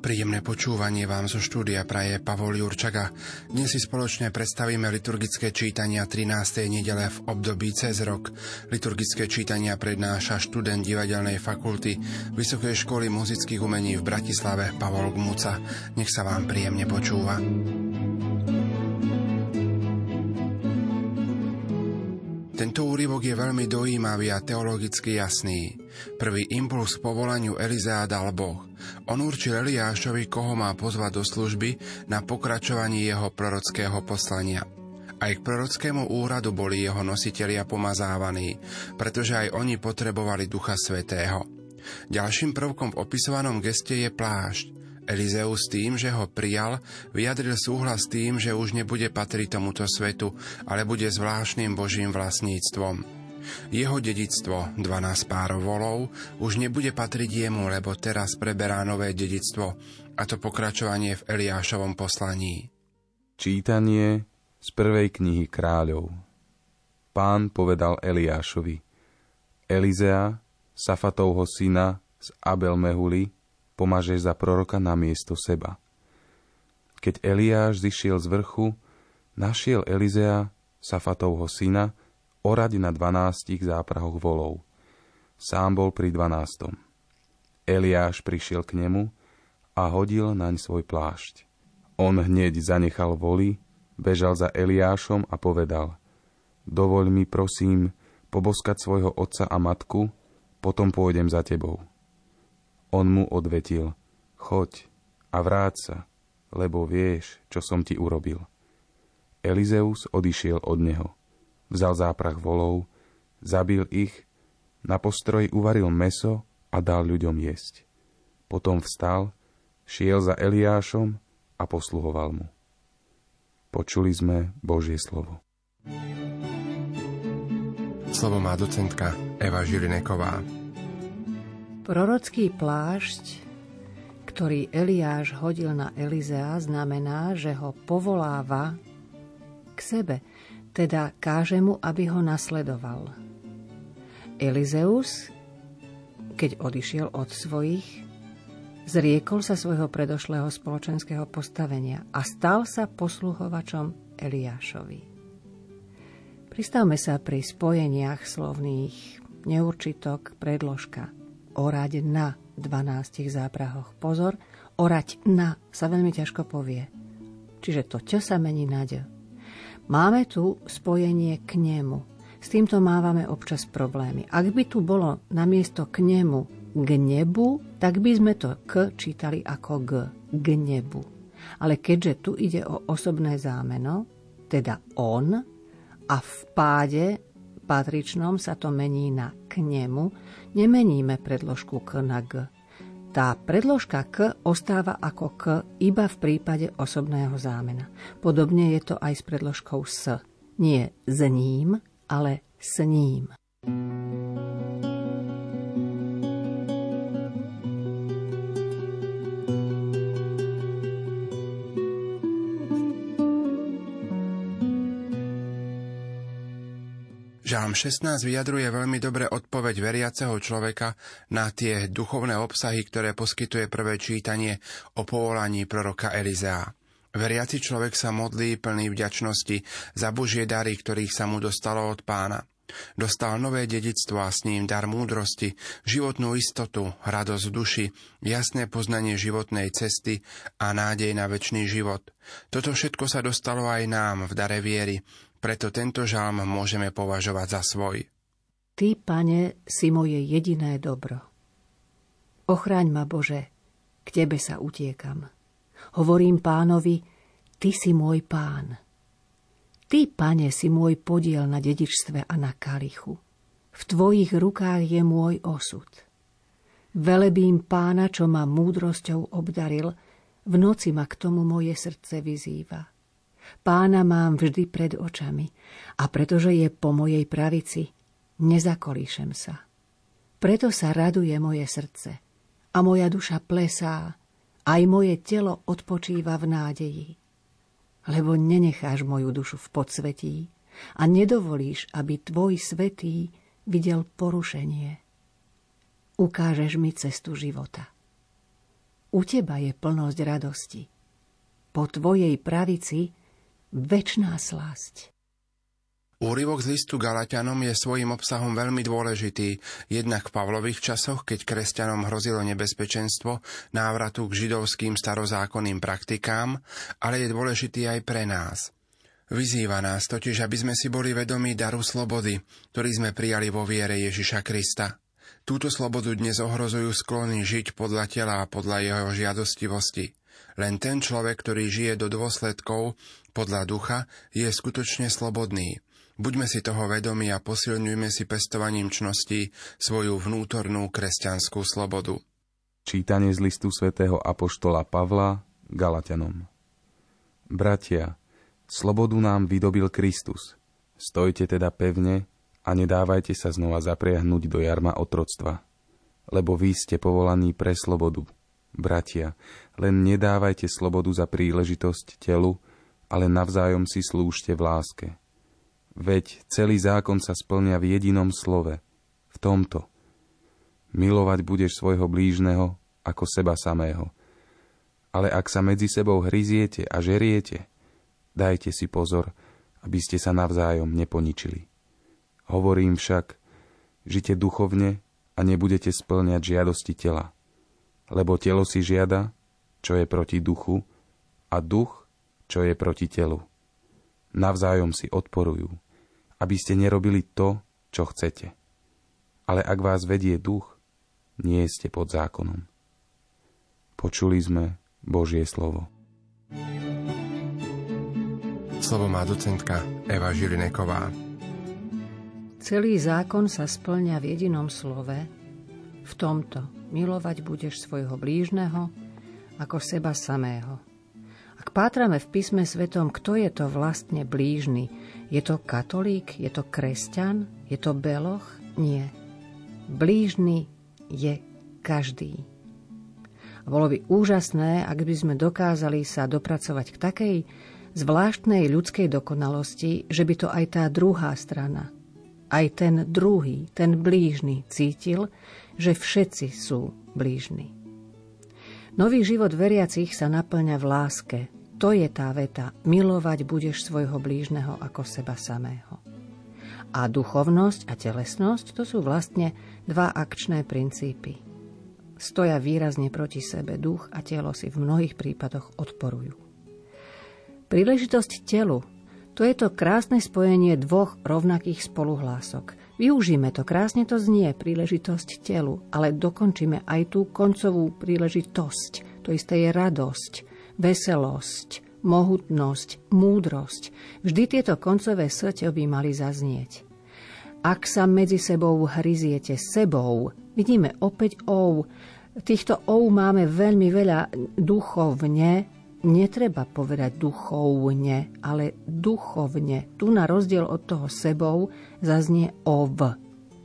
Príjemné počúvanie vám zo štúdia praje Pavol Jurčaga. Dnes si spoločne predstavíme liturgické čítania 13. nedele v období cez rok. Liturgické čítania prednáša študent divadelnej fakulty Vysokej školy muzických umení v Bratislave Pavol Gmuca. Nech sa vám príjemne počúva. Tento úryvok je veľmi dojímavý a teologicky jasný. Prvý impuls k povolaniu Elizea dal Boh. On určil Eliášovi, koho má pozvať do služby na pokračovanie jeho prorockého poslania. Aj k prorockému úradu boli jeho nositelia pomazávaní, pretože aj oni potrebovali Ducha Svätého. Ďalším prvkom v opisovanom geste je plášť. Elizeus tým, že ho prijal, vyjadril súhlas tým, že už nebude patriť tomuto svetu, ale bude zvláštnym Božím vlastníctvom. Jeho dedičstvo, 12 párov volov, už nebude patriť jemu, lebo teraz preberá nové dedičstvo, a to pokračovanie v Eliášovom poslaní. Čítanie z prvej knihy Kráľov. Pán povedal Eliášovi: Elizea, Safatovho syna z Abelmehuly, pomažeš za proroka na miesto seba. Keď Eliáš zišiel z vrchu, našiel Elizea, Safatovho syna, orať na 12 záprahoch volov. Sám bol pri 12. Eliáš prišiel k nemu a hodil naň svoj plášť. On hneď zanechal voly, bežal za Eliášom a povedal: Dovoľ mi, prosím, poboskať svojho otca a matku, potom pôjdem za tebou. On mu odvetil: Choď a vráť sa, lebo vieš, čo som ti urobil. Elizeus odišiel od neho. Vzal záprah volov, zabil ich, na postroji uvaril mäso a dal ľuďom jesť. Potom vstal, šiel za Eliášom a posluhoval mu. Počuli sme Božie slovo. Slovo má docentka Eva Žilineková. Prorocký plášť, ktorý Eliáš hodil na Elizea, znamená, že ho povoláva k sebe, teda káže mu, aby ho nasledoval. Elizeus, keď odišiel od svojich, zriekol sa svojho predošlého spoločenského postavenia a stal sa posluhovačom Eliášovi. Pristavme sa pri spojeniach slovných neurčitok, predložka. Orať na 12 záprahoch. Pozor, orať na sa veľmi ťažko povie. Čiže to ťa sa mení na ď. Máme tu spojenie k nemu. S týmto mávame občas problémy. Ak by tu bolo namiesto k nemu k nebu, tak by sme to k čítali ako k nebu. Ale keďže tu ide o osobné zámeno, teda on, a v páde patričnom sa to mení na k nemu, nemeníme predložku k na g. Tá predložka k ostáva ako k iba v prípade osobného zámena. Podobne je to aj s predložkou s. Nie s ním, ale s ním. Žalm 16 vyjadruje veľmi dobre odpoveď veriaceho človeka na tie duchovné obsahy, ktoré poskytuje prvé čítanie o povolaní proroka Elizea. Veriaci človek sa modlí plný vďačnosti za Božie dary, ktorých sa mu dostalo od Pána. Dostal nové dedičstvo a s ním dar múdrosti, životnú istotu, radosť v duši, jasné poznanie životnej cesty a nádej na večný život. Toto všetko sa dostalo aj nám v dare viery, preto tento žalm môžeme považovať za svoj. Ty, Pane, si moje jediné dobro. Ochraň ma, Bože, k Tebe sa utiekam. Hovorím Pánovi: Ty si môj Pán. Ty, Pane, si môj podiel na dedičstve a na kalichu. V Tvojich rukách je môj osud. Velebím Pána, čo ma múdrosťou obdaril, v noci ma k tomu moje srdce vyzýva. Pána mám vždy pred očami, a pretože je po mojej pravici, nezakolíšem sa. Preto sa raduje moje srdce a moja duša plesá, aj moje telo odpočíva v nádeji. Lebo nenecháš moju dušu v podsvetí a nedovolíš, aby tvoj svätý videl porušenie. Ukážeš mi cestu života. U teba je plnosť radosti. Po tvojej pravici večná slasť. Úryvok z listu Galaťanom je svojím obsahom veľmi dôležitý, jednak v Pavlových časoch, keď kresťanom hrozilo nebezpečenstvo návratu k židovským starozákonným praktikám, ale je dôležitý aj pre nás. Vyzýva nás totiž, aby sme si boli vedomí daru slobody, ktorý sme prijali vo viere Ježiša Krista. Túto slobodu dnes ohrozujú sklony žiť podľa tela a podľa jeho žiadostivosti. Len ten človek, ktorý žije do dôsledkov podľa ducha, je skutočne slobodný. Buďme si toho vedomi a posilňujme si pestovaním cností svoju vnútornú kresťanskú slobodu. Čítanie z listu svätého apoštola Pavla Galaťanom. Bratia, slobodu nám vydobil Kristus. Stojte teda pevne a nedávajte sa znova zapriahnuť do jarma otroctva. Lebo vy ste povolaní pre slobodu. Bratia, len nedávajte slobodu za príležitosť telu, ale navzájom si slúžte v láske. Veď celý zákon sa splňa v jedinom slove, v tomto. Milovať budeš svojho blížneho ako seba samého. Ale ak sa medzi sebou hryziete a žeriete, dajte si pozor, aby ste sa navzájom neponičili. Hovorím však, žite duchovne a nebudete spĺňať žiadosti tela. Lebo telo si žiada, čo je proti duchu, a duch, čo je proti telu. Navzájom si odporujú, aby ste nerobili to, čo chcete. Ale ak vás vedie duch, nie ste pod zákonom. Počuli sme Božie slovo. Slovo má docentka Eva Žilineková. Celý zákon sa splňa v jedinom slove, v tomto: milovať budeš svojho blížneho ako seba samého. Ak pátrame v písme svetom, kto je to vlastne blížny? Je to katolík? Je to kresťan? Je to beloch? Nie. Blížny je každý. A bolo by úžasné, ak by sme dokázali sa dopracovať k takej zvláštnej ľudskej dokonalosti, že by to aj tá druhá strana, aj ten druhý, ten blížny cítil, že všetci sú blížni. Nový život veriacich sa naplňa v láske. To je tá veta: milovať budeš svojho blížneho ako seba samého. A duchovnosť a telesnosť, to sú vlastne dva akčné princípy. Stoja výrazne proti sebe, duch a telo si v mnohých prípadoch odporujú. Príležitosť telu, to je to krásne spojenie dvoch rovnakých spoluhlások. Využíme to, krásne to znie, príležitosť telu, ale dokončíme aj tú koncovú príležitosť. To isté je radosť, veselosť, mohutnosť, múdrosť. Vždy tieto koncové slete by mali zaznieť. Ak sa medzi sebou hryziete sebou, vidíme opäť ov. Týchto ov máme veľmi veľa. Duchovne, netreba povedať duchovne, ale duchovne. Tu na rozdiel od toho sebou zaznie ov,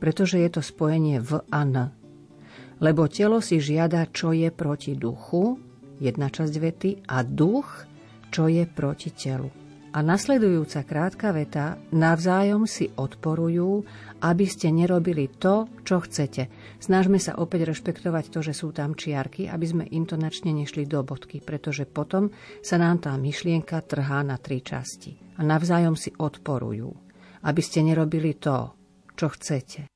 pretože je to spojenie v a n. Lebo telo si žiada, čo je proti duchu, jedna časť vety, a duch, čo je proti telu. A nasledujúca krátka veta: navzájom si odporujú, aby ste nerobili to, čo chcete. Snažme sa opäť rešpektovať to, že sú tam čiarky, aby sme intonačne nešli do bodky, pretože potom sa nám tá myšlienka trhá na tri časti. A navzájom si odporujú, aby ste nerobili to, čo chcete.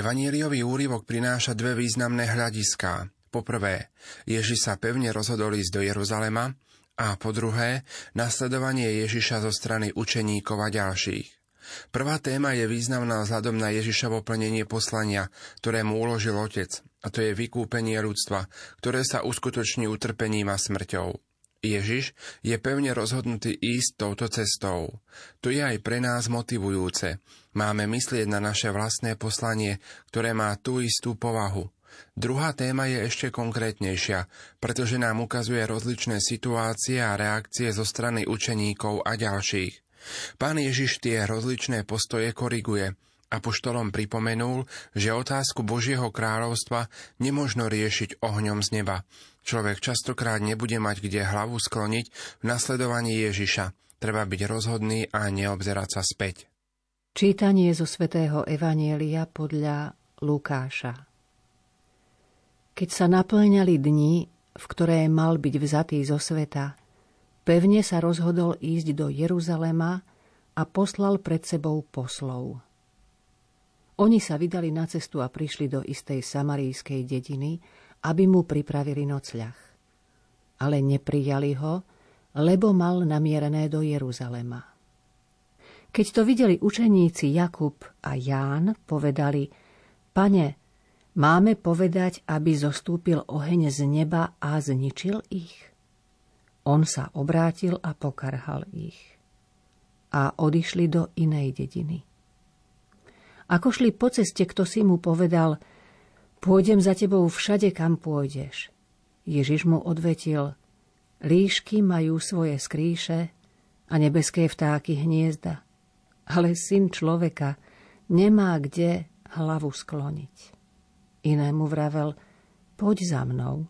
Evanjeliový úryvok prináša dve významné hľadiská. Po prvé, Ježiš sa pevne rozhodol ísť do Jeruzalema, a po druhé, nasledovanie Ježiša zo strany učeníkov a ďalších. Prvá téma je významná vzhľadom na Ježišovo plnenie poslania, ktoré mu uložil Otec, a to je vykúpenie ľudstva, ktoré sa uskutoční utrpením a smrťou. Ježiš je pevne rozhodnutý ísť touto cestou. To je aj pre nás motivujúce. Máme myslieť na naše vlastné poslanie, ktoré má tú istú povahu. Druhá téma je ešte konkrétnejšia, pretože nám ukazuje rozličné situácie a reakcie zo strany učeníkov a ďalších. Pán Ježiš tie rozličné postoje koriguje. Apoštolom pripomenul, že otázku Božieho kráľovstva nemožno riešiť ohňom z neba. Človek častokrát nebude mať kde hlavu skloniť v nasledovaní Ježiša. Treba byť rozhodný a neobzerať sa späť. Čítanie zo svätého Evanielia podľa Lukáša. Keď sa naplňali dni, v ktoré mal byť vzatý zo sveta, pevne sa rozhodol ísť do Jeruzalema a poslal pred sebou poslov. Oni sa vydali na cestu a prišli do istej samarijskej dediny, aby mu pripravili nocľah. Ale neprijali ho, lebo mal namierené do Jeruzalema. Keď to videli učeníci Jakub a Ján, povedali: Pane, máme povedať, aby zostúpil oheň z neba a zničil ich? On sa obrátil a pokarhal ich. A odišli do inej dediny. Ako šli po ceste, kto si mu povedal: Pôjdem za tebou všade, kam pôjdeš. Ježiš mu odvetil: Líšky majú svoje skrýše a nebeské vtáky hniezda, ale syn človeka nemá kde hlavu skloniť. Inému vravel: Poď za mnou.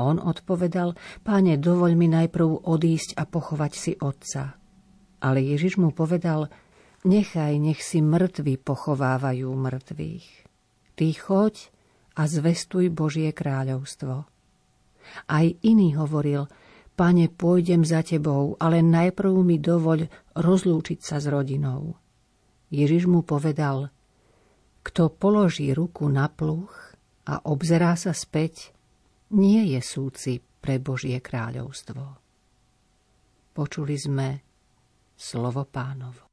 On odpovedal: Páne, dovoľ mi najprv odísť a pochovať si otca. Ale Ježiš mu povedal: Nechaj, nech si mŕtvi pochovávajú mŕtvych. Ty choď a zvestuj Božie kráľovstvo. Aj iný hovoril: Pane, pôjdem za tebou, ale najprv mi dovoľ rozlúčiť sa s rodinou. Ježiš mu povedal: Kto položí ruku na pluh a obzerá sa späť, nie je súci pre Božie kráľovstvo. Počuli sme slovo Pánovo.